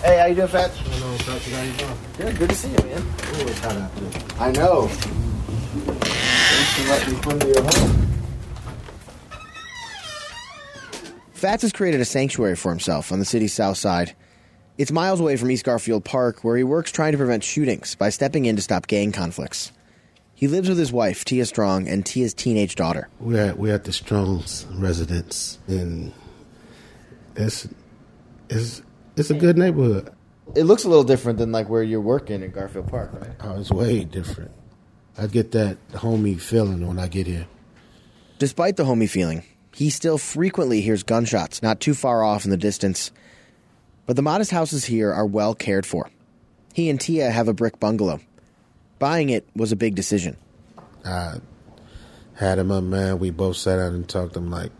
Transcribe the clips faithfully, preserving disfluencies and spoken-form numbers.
Hey, how you doing, Fats? What's going on, Fats? How you doing? Good, good to see you, man. Ooh, it's hot out there. I know. Thanks for letting me come to your home. Fats has created a sanctuary for himself on the city's south side. It's miles away from East Garfield Park, where he works trying to prevent shootings by stepping in to stop gang conflicts. He lives with his wife, Tia Strong, and Tia's teenage daughter. We're at, we're at the Strong's residence, and it's, it's, it's a good neighborhood. It looks a little different than, like, where you're working in Garfield Park, right? Oh, it's way different. I get that homey feeling when I get here. Despite the homey feeling, he still frequently hears gunshots not too far off in the distance. But the modest houses here are well cared for. He and Tia have a brick bungalow. Buying it was a big decision. I had him up, man. We both sat down and talked. I'm like,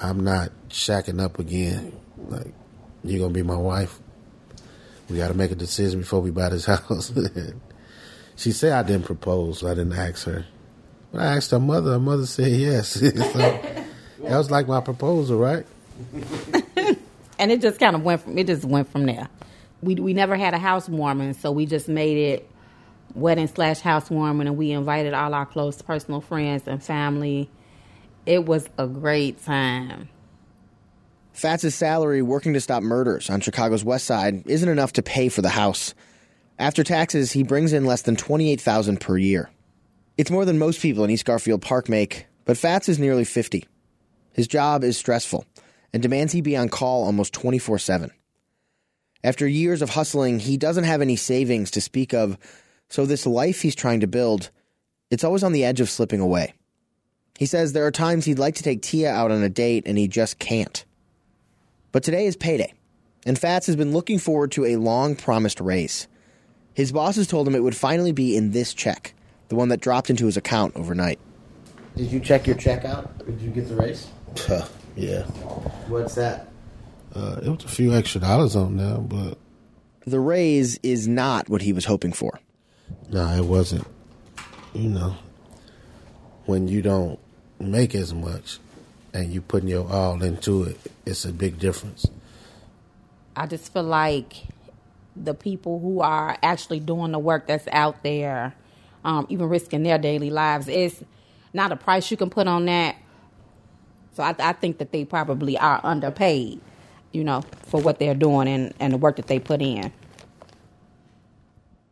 I'm not shacking up again. Like, you're going to be my wife. We got to make a decision before we buy this house. She said I didn't propose, so I didn't ask her. When I asked her mother, her mother said yes. So that was like my proposal, right? And it just kind of went from, it just went from there. We we never had a housewarming, so we just made it wedding slash housewarming, and we invited all our close personal friends and family. It was a great time. Fats' salary working to stop murders on Chicago's west side isn't enough to pay for the house. After taxes, he brings in less than twenty-eight thousand dollars per year. It's more than most people in East Garfield Park make, but Fats is nearly fifty. His job is stressful and demands he be on call almost twenty-four seven. After years of hustling, he doesn't have any savings to speak of, so this life he's trying to build, it's always on the edge of slipping away. He says there are times he'd like to take Tia out on a date and he just can't. But today is payday, and Fats has been looking forward to a long-promised raise. His bosses told him it would finally be in this check, the one that dropped into his account overnight. Did you check your check out? Did you get the raise? Huh. Yeah. What's that? Uh, it was a few extra dollars on there, but... The raise is not what he was hoping for. No, nah, it wasn't. You know, when you don't make as much and you're putting your all into it, it's a big difference. I just feel like the people who are actually doing the work that's out there, um, even risking their daily lives, it's not a price you can put on that. So I, I think that they probably are underpaid, you know, for what they're doing and, and the work that they put in.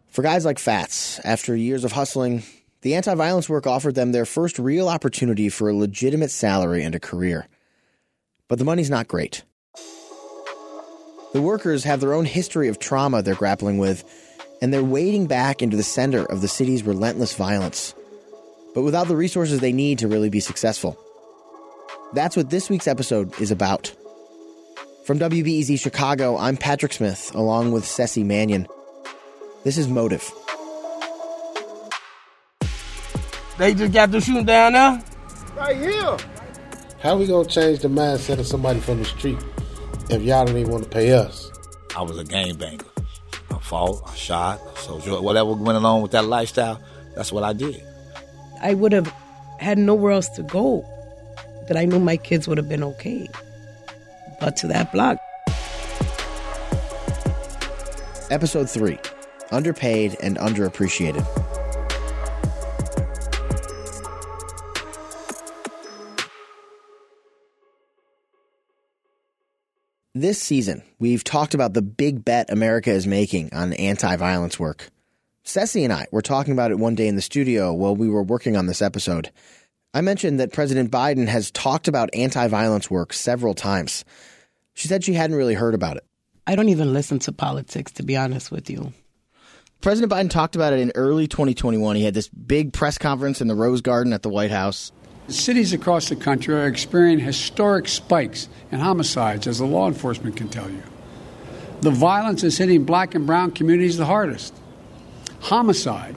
For guys like Fats, after years of hustling, the anti-violence work offered them their first real opportunity for a legitimate salary and a career. But the money's not great. The workers have their own history of trauma they're grappling with, and they're wading back into the center of the city's relentless violence, but without the resources they need to really be successful. That's what this week's episode is about. From W B E Z Chicago, I'm Patrick Smith, along with Ceci Mannion. This is Motive. They just got to shooting down there? Right here. How are we going to change the mindset of somebody from the street if y'all don't even want to pay us? I was a gangbanger. I fought, I shot, so whatever went along with that lifestyle, that's what I did. I would have had nowhere else to go. But I knew my kids would have been okay. But to that block. Episode three, Underpaid and Underappreciated. This season, we've talked about the big bet America is making on anti-violence work. Ceci and I were talking about it one day in the studio while we were working on this episode. I mentioned that President Biden has talked about anti-violence work several times. She said she hadn't really heard about it. I don't even listen to politics, to be honest with you. President Biden talked about it in early twenty twenty-one. He had this big press conference in the Rose Garden at the White House. Cities across the country are experiencing historic spikes in homicides, as the law enforcement can tell you. The violence is hitting black and brown communities the hardest. Homicide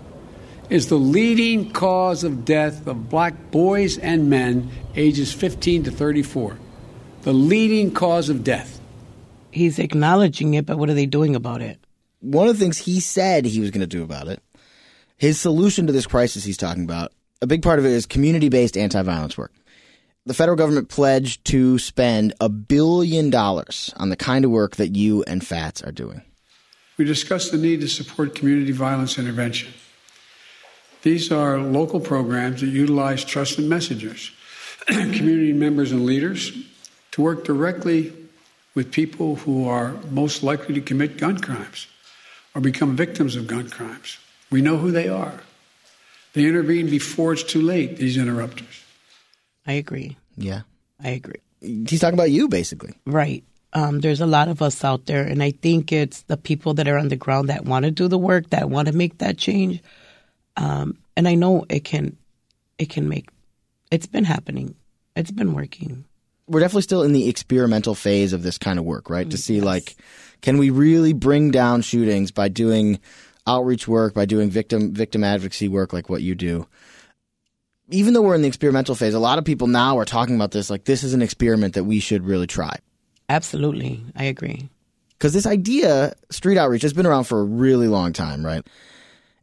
is the leading cause of death of black boys and men ages fifteen to thirty-four. The leading cause of death. He's acknowledging it, but what are they doing about it? One of the things he said he was going to do about it, his solution to this crisis he's talking about, a big part of it is community-based anti-violence work. the federal government pledged to spend a billion dollars on the kind of work that you and Fats are doing. We discussed the need to support community violence intervention. These are local programs that utilize trusted messengers, community members and leaders, to work directly with people who are most likely to commit gun crimes or become victims of gun crimes. We know who they are. They intervene before it's too late, these interrupters. I agree. Yeah. I agree. He's talking about you, basically. Right. Um, there's a lot of us out there, and I think it's the people that are on the ground that want to do the work, that want to make that change. Um, and I know it can, it can make, it's been happening. It's been working. We're definitely still in the experimental phase of this kind of work, right? Mm-hmm. To see, yes. like, can we really bring down shootings by doing outreach work, by doing victim victim advocacy work like what you do? Even though we're in the experimental phase, a lot of people now are talking about this like this is an experiment that we should really try. Absolutely. I agree. Because this idea, street outreach, has been around for a really long time, right?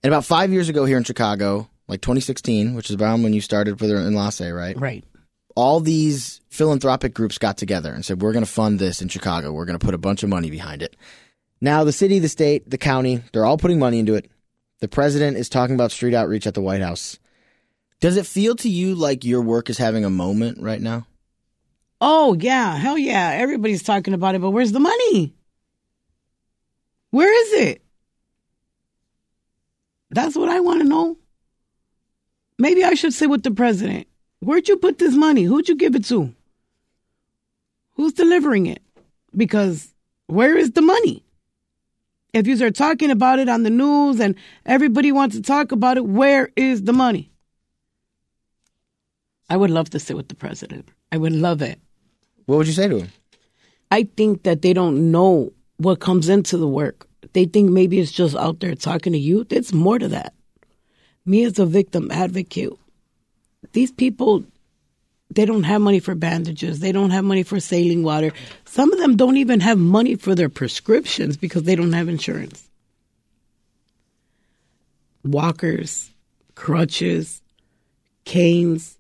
And about five years ago here in Chicago, like twenty sixteen, which is around when you started for the Enlace, right? Right. All these philanthropic groups got together and said, we're going to fund this in Chicago. We're going to put a bunch of money behind it. Now the city, the state, the county, they're all putting money into it. The president is talking about street outreach at the White House. Does it feel to you like your work is having a moment right now? Oh, yeah. Hell yeah. Everybody's talking about it, but where's the money? Where is it? That's what I want to know. Maybe I should sit with the president. Where'd you put this money? Who'd you give it to? Who's delivering it? Because where is the money? If you start talking about it on the news and everybody wants to talk about it, where is the money? I would love to sit with the president. I would love it. What would you say to him? I think that they don't know what comes into the work. They think maybe it's just out there talking to youth. It's more to that. Me as a victim advocate, these people, they don't have money for bandages. They don't have money for saline water. Some of them don't even have money for their prescriptions because they don't have insurance. Walkers, crutches, canes,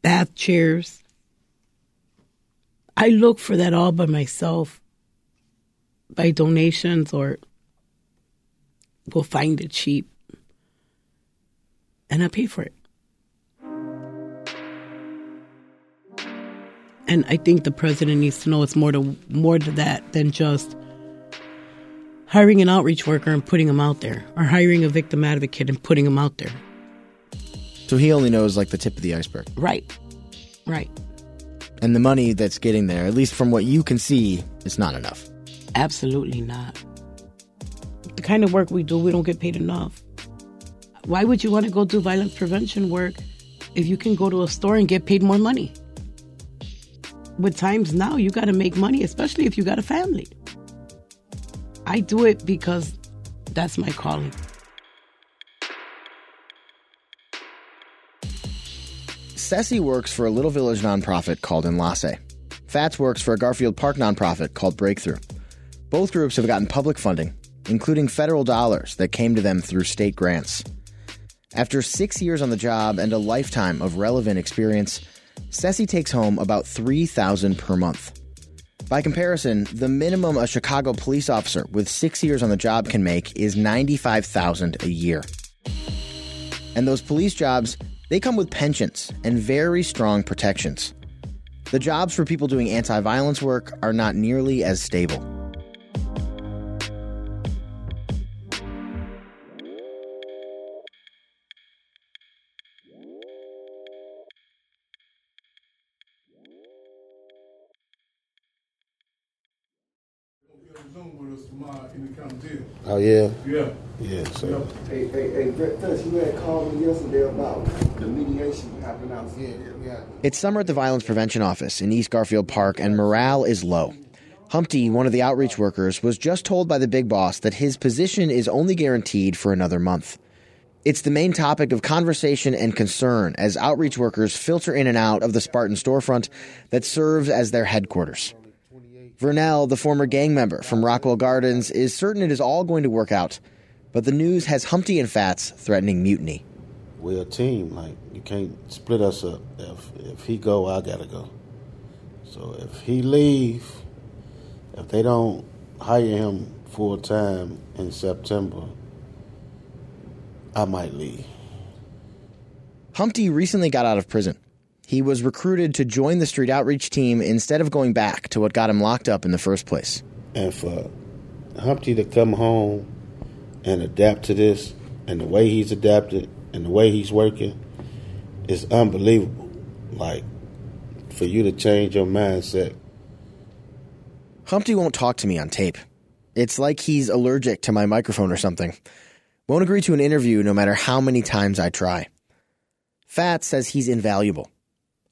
bath chairs. I look for that all by myself, by donations, or we'll find it cheap. And I pay for it. And I think the president needs to know it's more to more to that than just hiring an outreach worker and putting them out there, or hiring a victim advocate and putting them out there. So he only knows like the tip of the iceberg. Right. Right. And the money that's getting there, at least from what you can see, is not enough. Absolutely not. The kind of work we do, we don't get paid enough. Why would you want to go do violence prevention work if you can go to a store and get paid more money? With times now, you got to make money, especially if you got a family. I do it because that's my calling. Ceci works for a Little Village nonprofit called Enlace. Fats works for a Garfield Park nonprofit called Breakthrough. Both groups have gotten public funding, including federal dollars that came to them through state grants. After six years on the job and a lifetime of relevant experience, Ceci takes home about three thousand dollars per month. By comparison, the minimum a Chicago police officer with six years on the job can make is ninety-five thousand dollars a year. And those police jobs, they come with pensions and very strong protections. The jobs for people doing anti-violence work are not nearly as stable. Oh, yeah? Yeah. Yeah, so. Hey, hey, hey, Fess, you had called me yesterday about the mediation happening out here. Yeah. It's summer at the Violence Prevention Office in East Garfield Park, and morale is low. Humpty, one of the outreach workers, was just told by the big boss that his position is only guaranteed for another month. It's the main topic of conversation and concern as outreach workers filter in and out of the Spartan storefront that serves as their headquarters. Vernell, the former gang member from Rockwell Gardens, is certain it is all going to work out, but the news has Humpty and Fats threatening mutiny. we're a team. Like, you can't split us up. If if he go, I gotta go. So if he leave, if they don't hire him full time in September, I might leave. Humpty recently got out of prison. He was recruited to join the street outreach team instead of going back to what got him locked up in the first place. And for Humpty to come home and adapt to this, and the way he's adapted and the way he's working, is unbelievable. Like, for you to change your mindset. Humpty won't talk to me on tape. It's like he's allergic to my microphone or something. Won't agree to an interview no matter how many times I try. Fats says he's invaluable.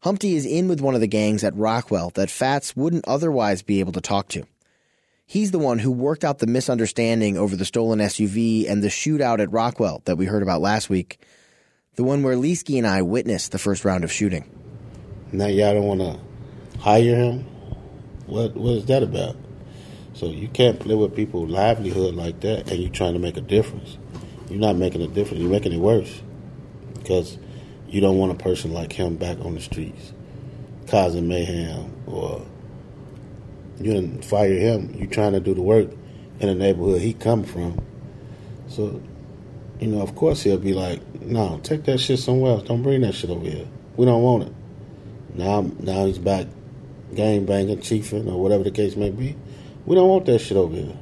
Humpty is in with one of the gangs at Rockwell that Fats wouldn't otherwise be able to talk to. He's the one who worked out the misunderstanding over the stolen S U V and the shootout at Rockwell that we heard about last week, the one where Leeski and I witnessed the first round of shooting. Now y'all don't want to hire him? What What is that about? So you can't play with people's livelihood like that, and you're trying to make a difference. You're not making a difference. You're making it worse because you don't want a person like him back on the streets, causing mayhem, or you didn't fire him. You're trying to do the work in the neighborhood he come from. So, you know, of course he'll be like, no, take that shit somewhere else. Don't bring that shit over here. We don't want it. Now now he's back gang-banging, chiefing, or whatever the case may be. We don't want that shit over here.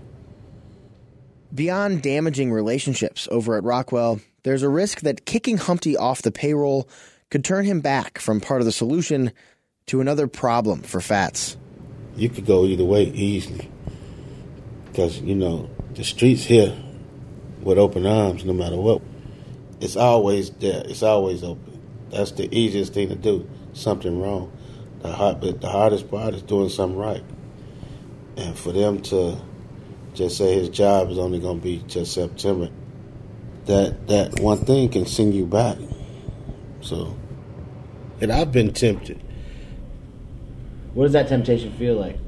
Beyond damaging relationships over at Rockwell, there's a risk that kicking Humpty off the payroll could turn him back from part of the solution to another problem for Fats. You could go either way easily because, you know, the streets here with open arms no matter what. It's always there. It's always open. That's the easiest thing to do, something wrong. The hard, but the hardest part is doing something right. And for them to just say his job is only going to be till September, that that one thing can send you back. So, and I've been tempted. What does that temptation feel like?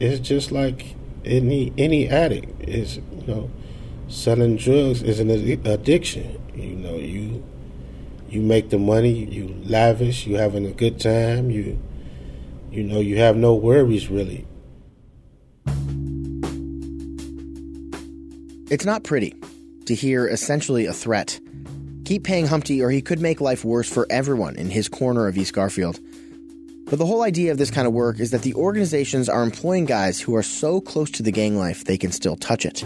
It's just like any any addict. It's, you know, selling drugs is an addiction. You know, you you make the money, you lavish, you having a good time, you you know, you have no worries really. It's not pretty to hear essentially a threat. Keep paying Humpty or he could make life worse for everyone in his corner of East Garfield. But the whole idea of this kind of work is that the organizations are employing guys who are so close to the gang life they can still touch it.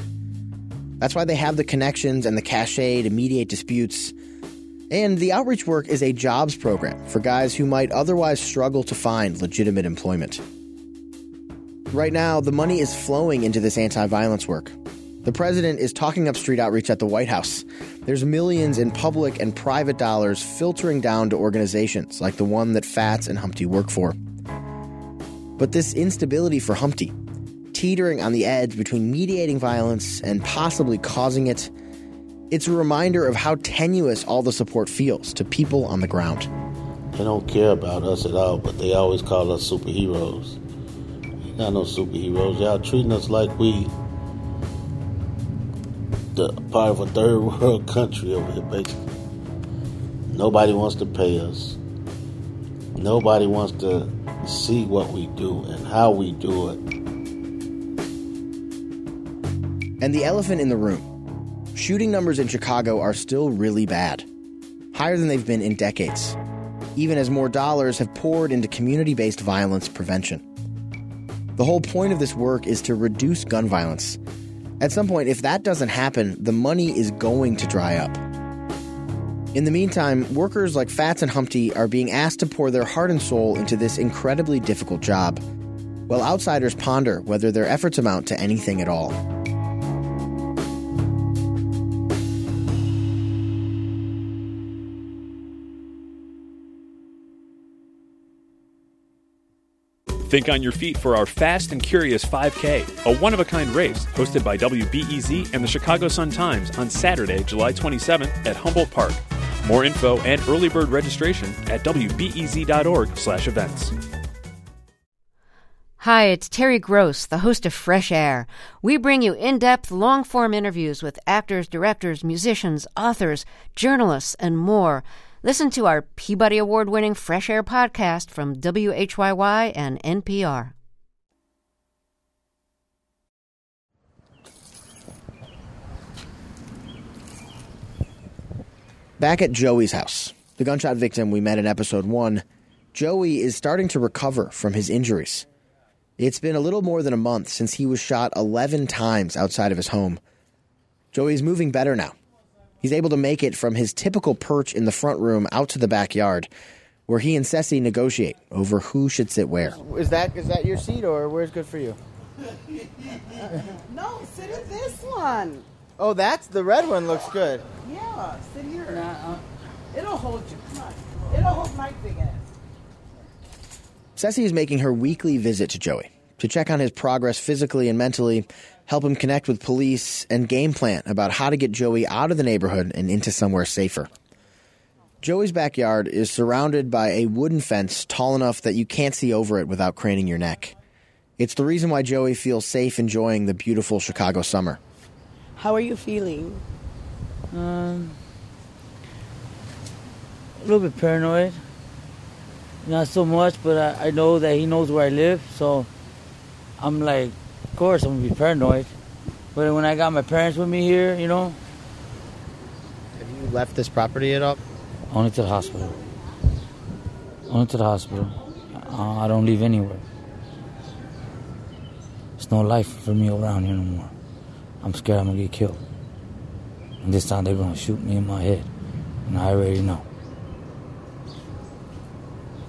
That's why they have the connections and the cachet to mediate disputes. And the outreach work is a jobs program for guys who might otherwise struggle to find legitimate employment. Right now, the money is flowing into this anti-violence work. The president is talking up street outreach at the White House. There's millions in public and private dollars filtering down to organizations like the one that Fats and Humpty work for. But this instability for Humpty, teetering on the edge between mediating violence and possibly causing it, it's a reminder of how tenuous all the support feels to people on the ground. They don't care about us at all, but they always call us superheroes. We got no superheroes. Y'all treating us like we... The part of a third world country over here, basically. Nobody wants to pay us. Nobody wants to see what we do and how we do it. And the elephant in the room. Shooting numbers in Chicago are still really bad. Higher than they've been in decades. Even as more dollars have poured into community-based violence prevention. The whole point of this work is to reduce gun violence. At some point, if that doesn't happen, the money is going to dry up. In the meantime, workers like Fats and Humpty are being asked to pour their heart and soul into this incredibly difficult job, while outsiders ponder whether their efforts amount to anything at all. Think on your feet for our Fast and Curious five K, a one-of-a-kind race hosted by W B E Z and the Chicago Sun-Times on Saturday, July twenty-seventh at Humboldt Park. More info and early bird registration at W B E Z dot org slash events. Hi, it's Terry Gross, the host of Fresh Air. We bring you in-depth, long-form interviews with actors, directors, musicians, authors, journalists, and more. Listen to our Peabody Award-winning Fresh Air podcast from W H Y Y and N P R. Back at Joey's house, the gunshot victim we met in episode one, Joey is starting to recover from his injuries. It's been a little more than a month since he was shot eleven times outside of his home. Joey's moving better now. He's able to make it from his typical perch in the front room out to the backyard, where he and Ceci negotiate over who should sit where. Is that is that your seat, or where's good for you? No, sit at this one. Oh, that's the red one. Looks good. Yeah, sit here. Nuh-uh. It'll hold you. Come on. It'll hold my big ass. Ceci is making her weekly visit to Joey to check on his progress physically and mentally, help him connect with police, and game plan about how to get Joey out of the neighborhood and into somewhere safer. Joey's backyard is surrounded by a wooden fence tall enough that you can't see over it without craning your neck. It's the reason why Joey feels safe enjoying the beautiful Chicago summer. How are you feeling? Um, a little bit paranoid. Not so much, but I, I know that he knows where I live, so I'm like, of course I'm gonna be paranoid. But when I got my parents with me here, you know. Have you left this property at all? Only to the hospital. Only to the hospital. Uh, I don't leave anywhere. There's no life for me around here no more. I'm scared I'm gonna get killed. And this time they're gonna shoot me in my head, and I already know.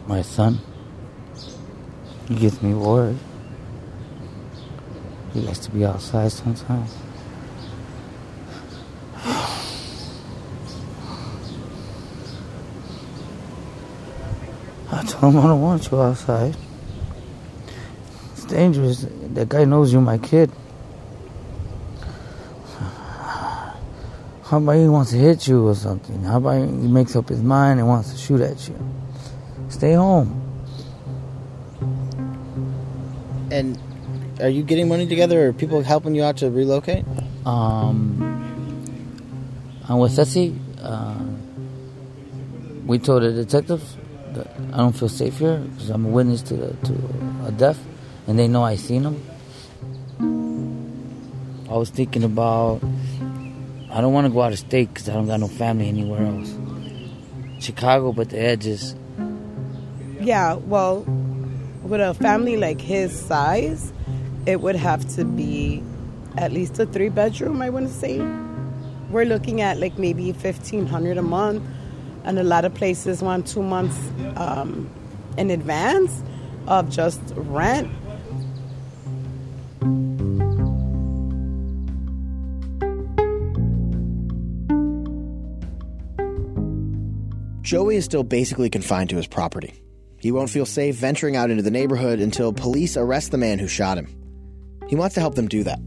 My son, he gets me worried. He likes to be outside sometimes. I told him I don't want you outside. It's dangerous. That guy knows you're my kid. How about he wants to hit you or something? How about he makes up his mind and wants to shoot at you? Stay home. And are you getting money together? Or are people helping you out to relocate? Um, I'm with Ceci. Uh, we told the detectives that I don't feel safe here because I'm a witness to, the, to a death, and they know I seen them. I was thinking about I don't want to go out of state because I don't got no family anywhere else. Chicago, but the edges. Yeah, well, with a family like his size, it would have to be at least a three-bedroom, I want to say. We're looking at like maybe fifteen hundred dollars a month, and a lot of places want two months um, in advance of just rent. Joey is still basically confined to his property. He won't feel safe venturing out into the neighborhood until police arrest the man who shot him. He wants to help them do that.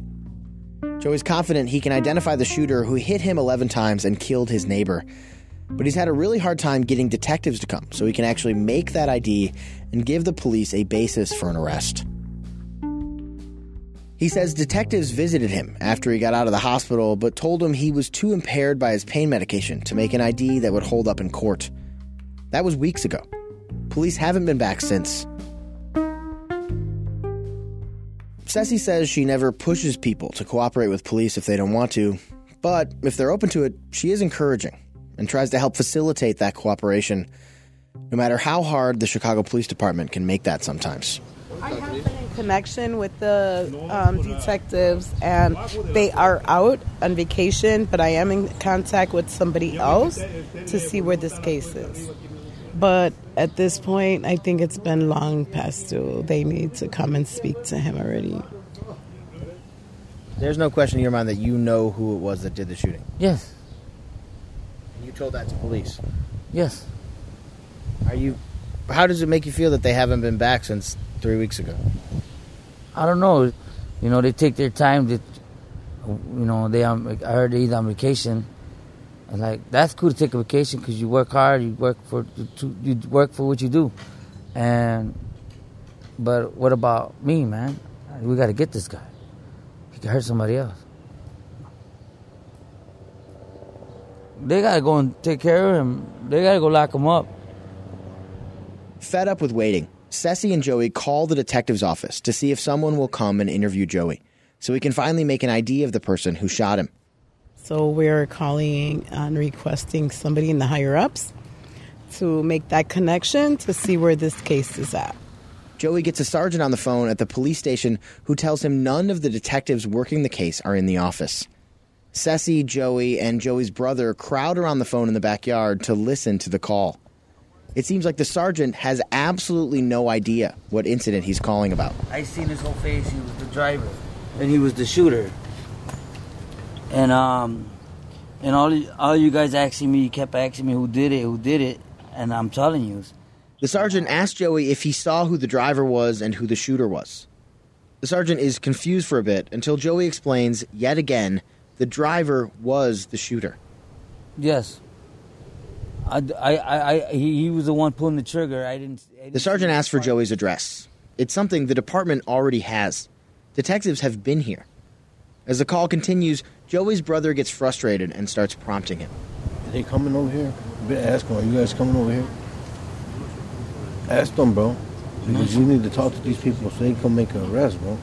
Joey's confident he can identify the shooter who hit him eleven times and killed his neighbor. But he's had a really hard time getting detectives to come so he can actually make that I D and give the police a basis for an arrest. He says detectives visited him after he got out of the hospital but told him he was too impaired by his pain medication to make an I D that would hold up in court. That was weeks ago. Police haven't been back since. Ceci says she never pushes people to cooperate with police if they don't want to, but if they're open to it, she is encouraging and tries to help facilitate that cooperation, no matter how hard the Chicago Police Department can make that sometimes. I have been in connection with the um, detectives, and they are out on vacation, but I am in contact with somebody else to see where this case is. But at this point, I think it's been long past due. They need to come and speak to him already. There's no question in your mind that you know who it was that did the shooting? Yes. And you told that to police? Yes. Are you? How does it make you feel that they haven't been back since three weeks ago? I don't know. You know, they take their time. To, you know, they. I heard they're on vacation. And like that's cool to take a vacation because you work hard, you work for you work for what you do, and But what about me, man? We got to get this guy. He could hurt somebody else. They got to go and take care of him. They got to go lock him up. Fed up with waiting, Ceci and Joey call the detective's office to see if someone will come and interview Joey so we can finally make an I D of the person who shot him. So we're calling and requesting somebody in the higher-ups to make that connection to see where this case is at. Joey gets a sergeant on the phone at the police station who tells him none of the detectives working the case are in the office. Ceci, Joey, and Joey's brother crowd around the phone in the backyard to listen to the call. It seems like the sergeant has absolutely no idea what incident he's calling about. I seen his whole face. He was the driver, and he was the shooter. And um, and all all you guys asking me, you kept asking me who did it, who did it, and I'm telling you. The sergeant asked Joey if he saw who the driver was and who the shooter was. The sergeant is confused for a bit until Joey explains, yet again, the driver was the shooter. Yes. I, I, I, he, he was the one pulling the trigger. I didn't. I didn't the sergeant asked for Joey's address. It's something the department already has. Detectives have been here. As the call continues, Joey's brother gets frustrated and starts prompting him. Are they coming over here? I've been asking, are you guys coming over here? Ask them, bro. Because you need to talk to these people so they can make an arrest, bro.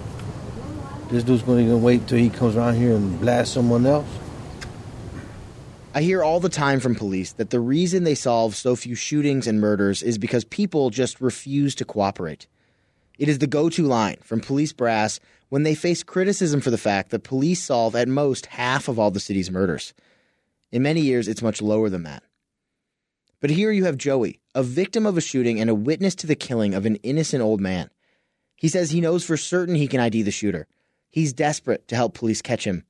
This dude's going to wait till he comes around here and blast someone else. I hear all the time from police that the reason they solve so few shootings and murders is because people just refuse to cooperate. It is the go-to line from police brass when they face criticism for the fact that police solve at most half of all the city's murders. In many years, it's much lower than that. But here you have Joey, a victim of a shooting and a witness to the killing of an innocent old man. He says he knows for certain he can I D the shooter. He's desperate to help police catch him.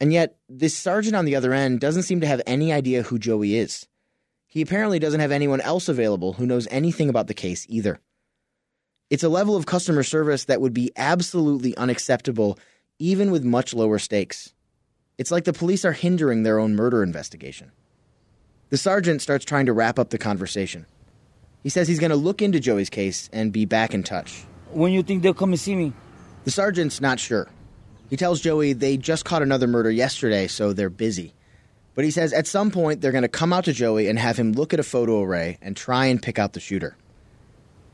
And yet, this sergeant on the other end doesn't seem to have any idea who Joey is. He apparently doesn't have anyone else available who knows anything about the case either. It's a level of customer service that would be absolutely unacceptable, even with much lower stakes. It's like the police are hindering their own murder investigation. The sergeant starts trying to wrap up the conversation. He says he's going to look into Joey's case and be back in touch. When you think they'll come and see me? The sergeant's not sure. He tells Joey they just caught another murder yesterday, so they're busy. But he says at some point they're going to come out to Joey and have him look at a photo array and try and pick out the shooter.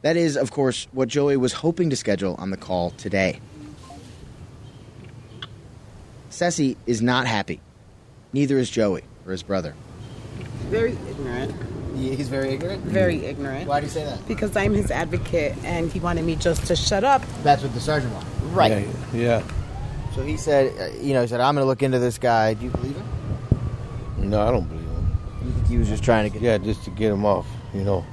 That is, of course, what Joey was hoping to schedule on the call today. Ceci is not happy. Neither is Joey or his brother. Very ignorant. Yeah, he's very ignorant? Very ignorant. Why do you say that? Because I'm his advocate, and he wanted me just to shut up. That's what the sergeant wanted. Right. Yeah. yeah. So he said, you know, he said, I'm going to look into this guy. Do you believe him? No, I don't believe him. You think he was just trying to get yeah, him? Yeah, just to get him off, you know.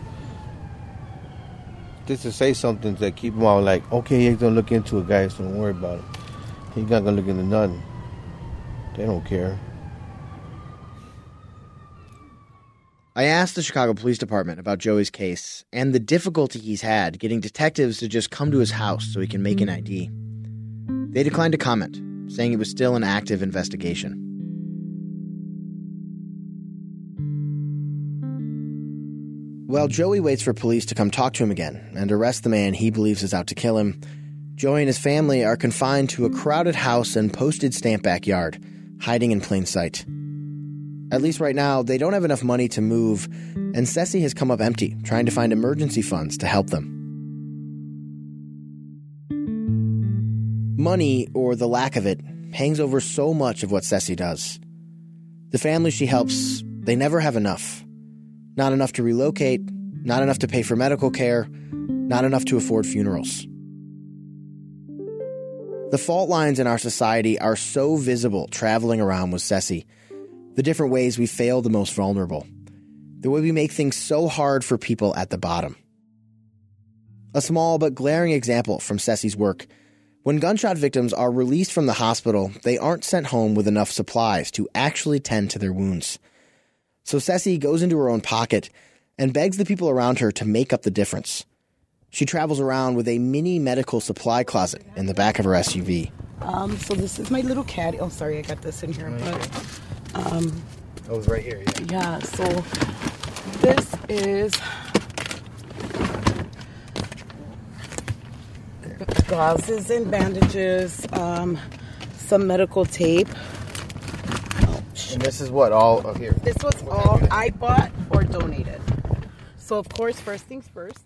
Just to say something to keep him out, like, okay, he's going to look into it, guys, so don't worry about it. He's not going to look into nothing. They don't care. I asked the Chicago Police Department about Joey's case and the difficulty he's had getting detectives to just come to his house so he can make an I D. They declined to comment, saying it was still an active investigation. While Joey waits for police to come talk to him again and arrest the man he believes is out to kill him, Joey and his family are confined to a crowded house and postage stamp backyard, hiding in plain sight. At least right now, they don't have enough money to move, and Ceci has come up empty, trying to find emergency funds to help them. Money, or the lack of it, hangs over so much of what Ceci does. The family she helps, they never have enough. Not enough to relocate, not enough to pay for medical care, not enough to afford funerals. The fault lines in our society are so visible traveling around with Ceci. The different ways we fail the most vulnerable. The way we make things so hard for people at the bottom. A small but glaring example from Ceci's work. When gunshot victims are released from the hospital, they aren't sent home with enough supplies to actually tend to their wounds. So Ceci goes into her own pocket and begs the people around her to make up the difference. She travels around with a mini medical supply closet in the back of her S U V. Um, so this is my little caddy. Oh, sorry, I got this in here. But... Um, oh, it was right here, yeah. Yeah, so this is gauze and bandages, um, some medical tape. Ouch. And this is what all oh, here. This was all I bought or donated. So of course, first things first.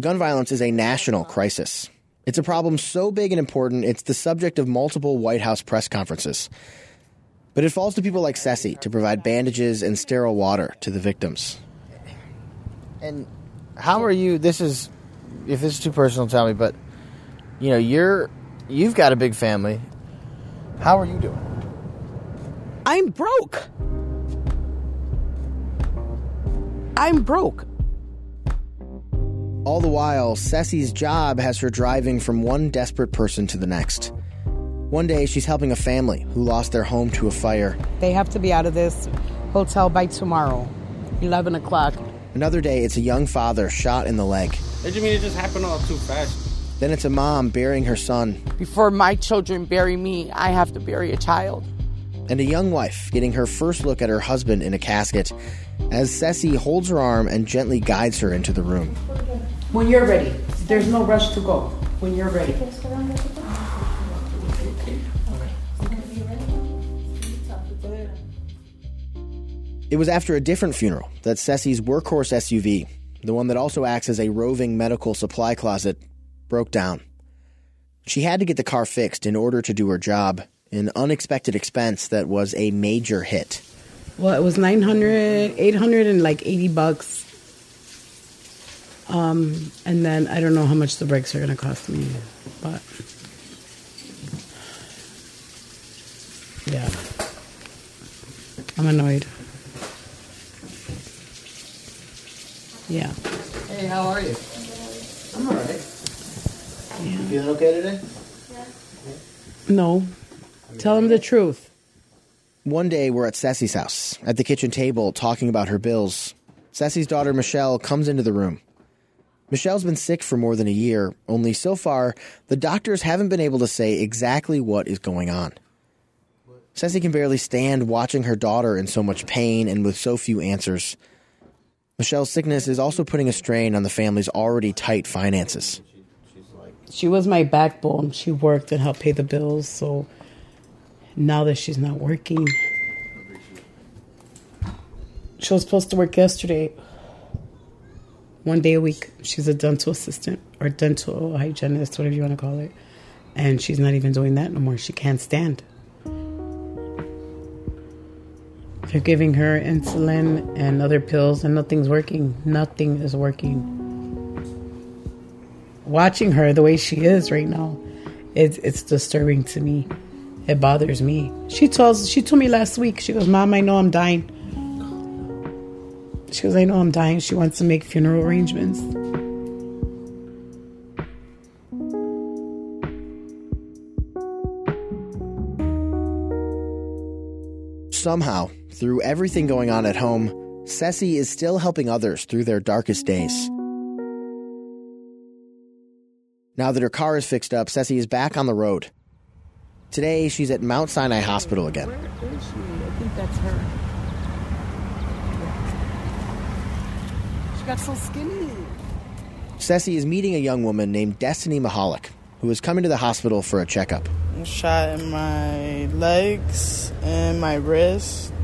Gun violence is a national crisis. It's a problem so big and important, it's the subject of multiple White House press conferences. But it falls to people like Ceci to provide bandages and sterile water to the victims. And how are you, this is, if this is too personal, tell me, but, you know, you're, you've got a big family. How are you doing? I'm broke. I'm broke. All the while, Ceci's job has her driving from one desperate person to the next. One day, she's helping a family who lost their home to a fire. They have to be out of this hotel by tomorrow, eleven o'clock. Another day, it's a young father shot in the leg. I mean, it just happened all too fast. Then it's a mom burying her son. Before my children bury me, I have to bury a child. And a young wife getting her first look at her husband in a casket as Ceci holds her arm and gently guides her into the room. When you're ready. There's no rush to go. When you're ready. It was after a different funeral that Ceci's workhorse S U V, the one that also acts as a roving medical supply closet, broke down. She had to get the car fixed in order to do her job, an unexpected expense that was a major hit. Well, it was nine hundred, eight hundred and like eighty bucks. Um, and then I don't know how much the brakes are going to cost me, but yeah, I'm annoyed. Yeah. Hey, how are you? I'm all right. Yeah. You feeling okay today? Yeah. No. Tell him the truth. One day we're at Ceci's house, at the kitchen table, talking about her bills. Ceci's daughter, Michelle, comes into the room. Michelle's been sick for more than a year, only so far, the doctors haven't been able to say exactly what is going on. Ceci can barely stand watching her daughter in so much pain and with so few answers. Michelle's sickness is also putting a strain on the family's already tight finances. She was my backbone. She worked and helped pay the bills, so now that she's not working. She was supposed to work yesterday. One day a week, she's a dental assistant or dental hygienist, whatever you want to call it. And she's not even doing that no more. She can't stand. They're giving her insulin and other pills, and nothing's working. Nothing is working. Watching her the way she is right now, it's, it's disturbing to me. It bothers me. She tells, she told me last week, she goes, Mom, I know I'm dying. She goes, I know I'm dying. She wants to make funeral arrangements. Somehow, through everything going on at home, Ceci is still helping others through their darkest days. Now that her car is fixed up, Ceci is back on the road. Today, she's at Mount Sinai Hospital again. Where is she? I think that's her. Got so skinny. Ceci is meeting a young woman named Destiny Mihalik, who is coming to the hospital for a checkup. I'm shot in my legs and my wrist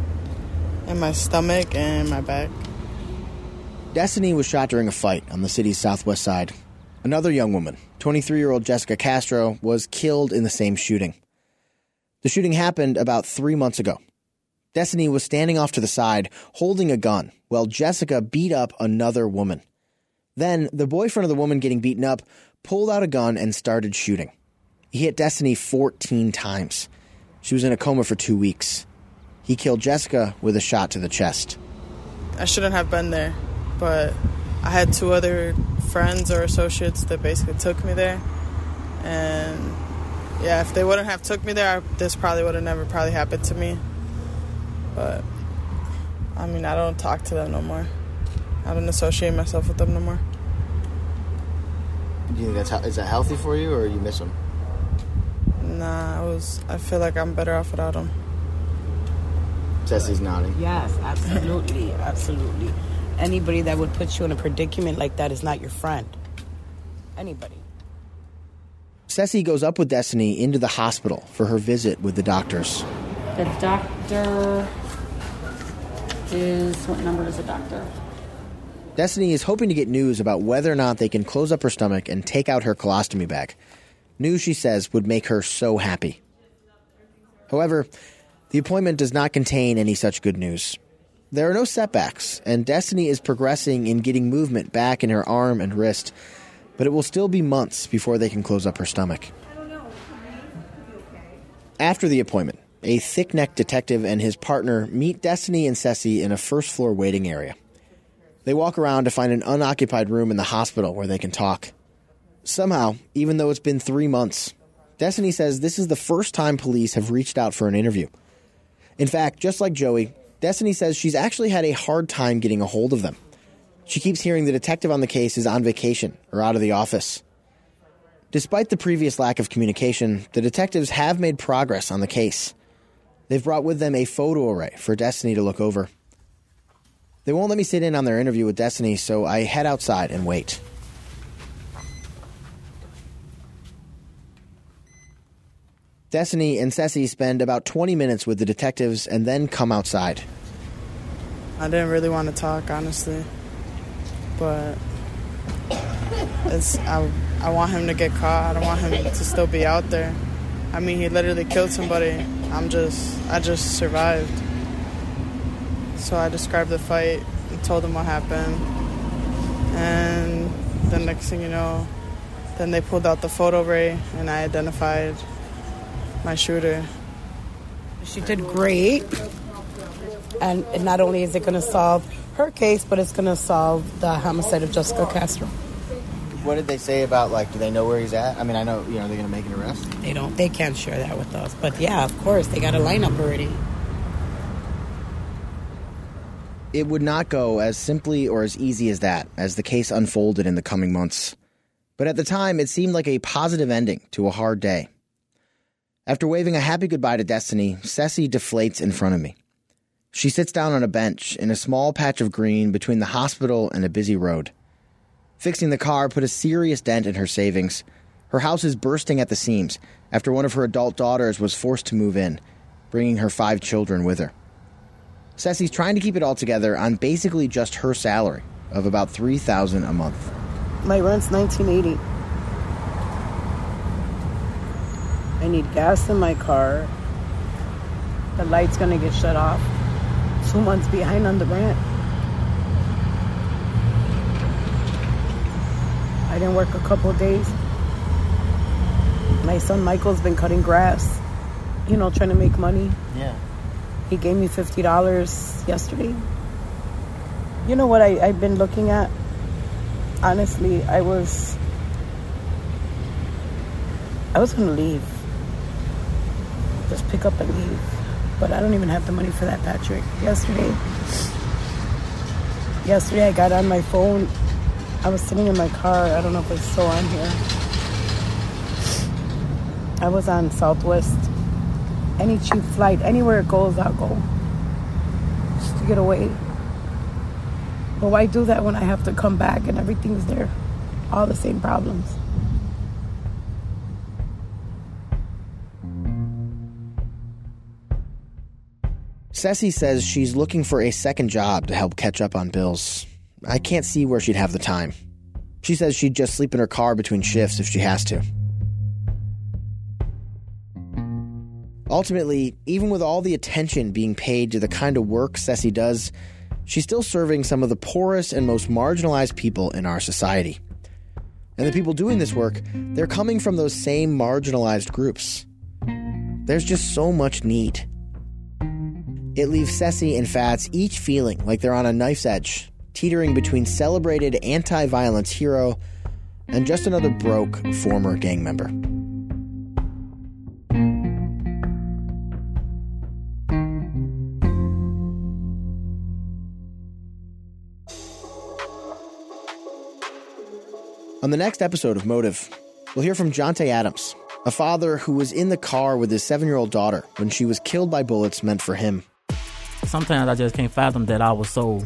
and my stomach and my back. Destiny was shot during a fight on the city's southwest side. Another young woman, twenty-three-year-old Jessica Castro, was killed in the same shooting. The shooting happened about three months ago. Destiny was standing off to the side, holding a gun, while Jessica beat up another woman. Then, the boyfriend of the woman getting beaten up pulled out a gun and started shooting. He hit Destiny fourteen times. She was in a coma for two weeks. He killed Jessica with a shot to the chest. I shouldn't have been there, but I had two other friends or associates that basically took me there. And, yeah, if they wouldn't have took me there, this probably would have never probably happened to me. But, I mean, I don't talk to them no more. I don't associate myself with them no more. Do you think that's, is that healthy for you, or you miss them? Nah, I was. I feel like I'm better off without them. Ceci's nodding. Yes, absolutely, absolutely. Anybody that would put you in a predicament like that is not your friend. Anybody. Ceci goes up with Destiny into the hospital for her visit with the doctors. The doctor is... What number is the doctor? Destiny is hoping to get news about whether or not they can close up her stomach and take out her colostomy bag. News, she says, would make her so happy. However, the appointment does not contain any such good news. There are no setbacks, and Destiny is progressing in getting movement back in her arm and wrist, but it will still be months before they can close up her stomach. I don't know. After the appointment, a thick-necked detective and his partner meet Destiny and Ceci in a first-floor waiting area. They walk around to find an unoccupied room in the hospital where they can talk. Somehow, even though it's been three months, Destiny says this is the first time police have reached out for an interview. In fact, just like Joey, Destiny says she's actually had a hard time getting a hold of them. She keeps hearing the detective on the case is on vacation or out of the office. Despite the previous lack of communication, the detectives have made progress on the case. They've brought with them a photo array for Destiny to look over. They won't let me sit in on their interview with Destiny, so I head outside and wait. Destiny and Ceci spend about twenty minutes with the detectives and then come outside. I didn't really want to talk, honestly. But it's, I, I want him to get caught. I don't want him to still be out there. I mean, he literally killed somebody. I'm just, I just survived. So I described the fight and told them what happened. And the next thing you know, then they pulled out the photo array and I identified my shooter. She did great. And not only is it going to solve her case, but it's going to solve the homicide of Jessica Castro. What did they say about, like, do they know where he's at? I mean, I know, you know, are they going to make an arrest? They don't. They can't share that with us. But, yeah, of course, they got a lineup already. It would not go as simply or as easy as that as the case unfolded in the coming months. But at the time, it seemed like a positive ending to a hard day. After waving a happy goodbye to Destiny, Ceci deflates in front of me. She sits down on a bench in a small patch of green between the hospital and a busy road. Fixing the car put a serious dent in her savings. Her house is bursting at the seams after one of her adult daughters was forced to move in, bringing her five children with her. Ceci's trying to keep it all together on basically just her salary of about three thousand dollars a month. My rent's nineteen eighty dollars. I need gas in my car. The light's gonna get shut off. Two months behind on the rent. I didn't work a couple of days. My son Michael's been cutting grass, you know, trying to make money. Yeah. He gave me fifty dollars yesterday. You know what I, I've been looking at? Honestly, I was... I was gonna leave. Just pick up and leave. But I don't even have the money for that, Patrick. Yesterday, yesterday I got on my phone. I was sitting in my car. I don't know if it's still on here. I was on Southwest. Any cheap flight, anywhere it goes, I'll go. Just to get away. But why do that when I have to come back and everything's there? All the same problems. Ceci says she's looking for a second job to help catch up on bills. I can't see where she'd have the time. She says she'd just sleep in her car between shifts if she has to. Ultimately, even with all the attention being paid to the kind of work Ceci does, she's still serving some of the poorest and most marginalized people in our society. And the people doing this work, they're coming from those same marginalized groups. There's just so much need. It leaves Ceci and Fats each feeling like they're on a knife's edge, teetering between celebrated anti-violence hero and just another broke former gang member. On the next episode of Motive, we'll hear from Jonte Adams, a father who was in the car with his seven-year-old daughter when she was killed by bullets meant for him. Sometimes I just can't fathom that I was so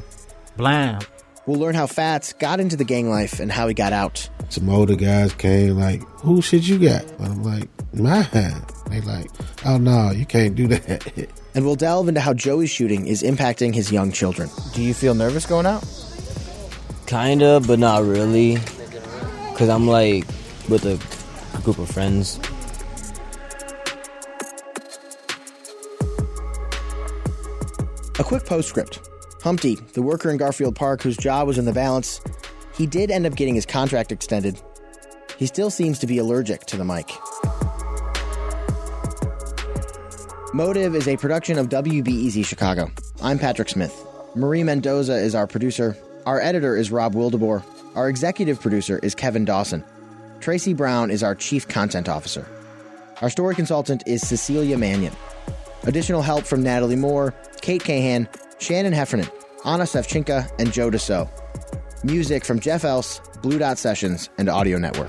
blind. We'll learn how Fats got into the gang life and how he got out. some older guys came like, who shit you got? I'm like, mine. They like, oh no, you can't do that. And we'll delve into how Joey's shooting is impacting his young children. Do you feel nervous going out? Kinda, but not really. Cause I'm like with a group of friends. A quick postscript. Humpty, the worker in Garfield Park whose job was in the balance, he did end up getting his contract extended. He still seems to be allergic to the mic. Motive is a production of W B E Z Chicago. I'm Patrick Smith. Marie Mendoza is our producer. Our editor is Rob Wildebor. Our executive producer is Kevin Dawson. Tracy Brown is our chief content officer. Our story consultant is Ceci Mannion. Additional help from Natalie Moore, Kate Cahan, Shannon Heffernan, Anna Sevchenka, and Joe Dassault. Music from Jeff Else, Blue Dot Sessions, and Audio Network.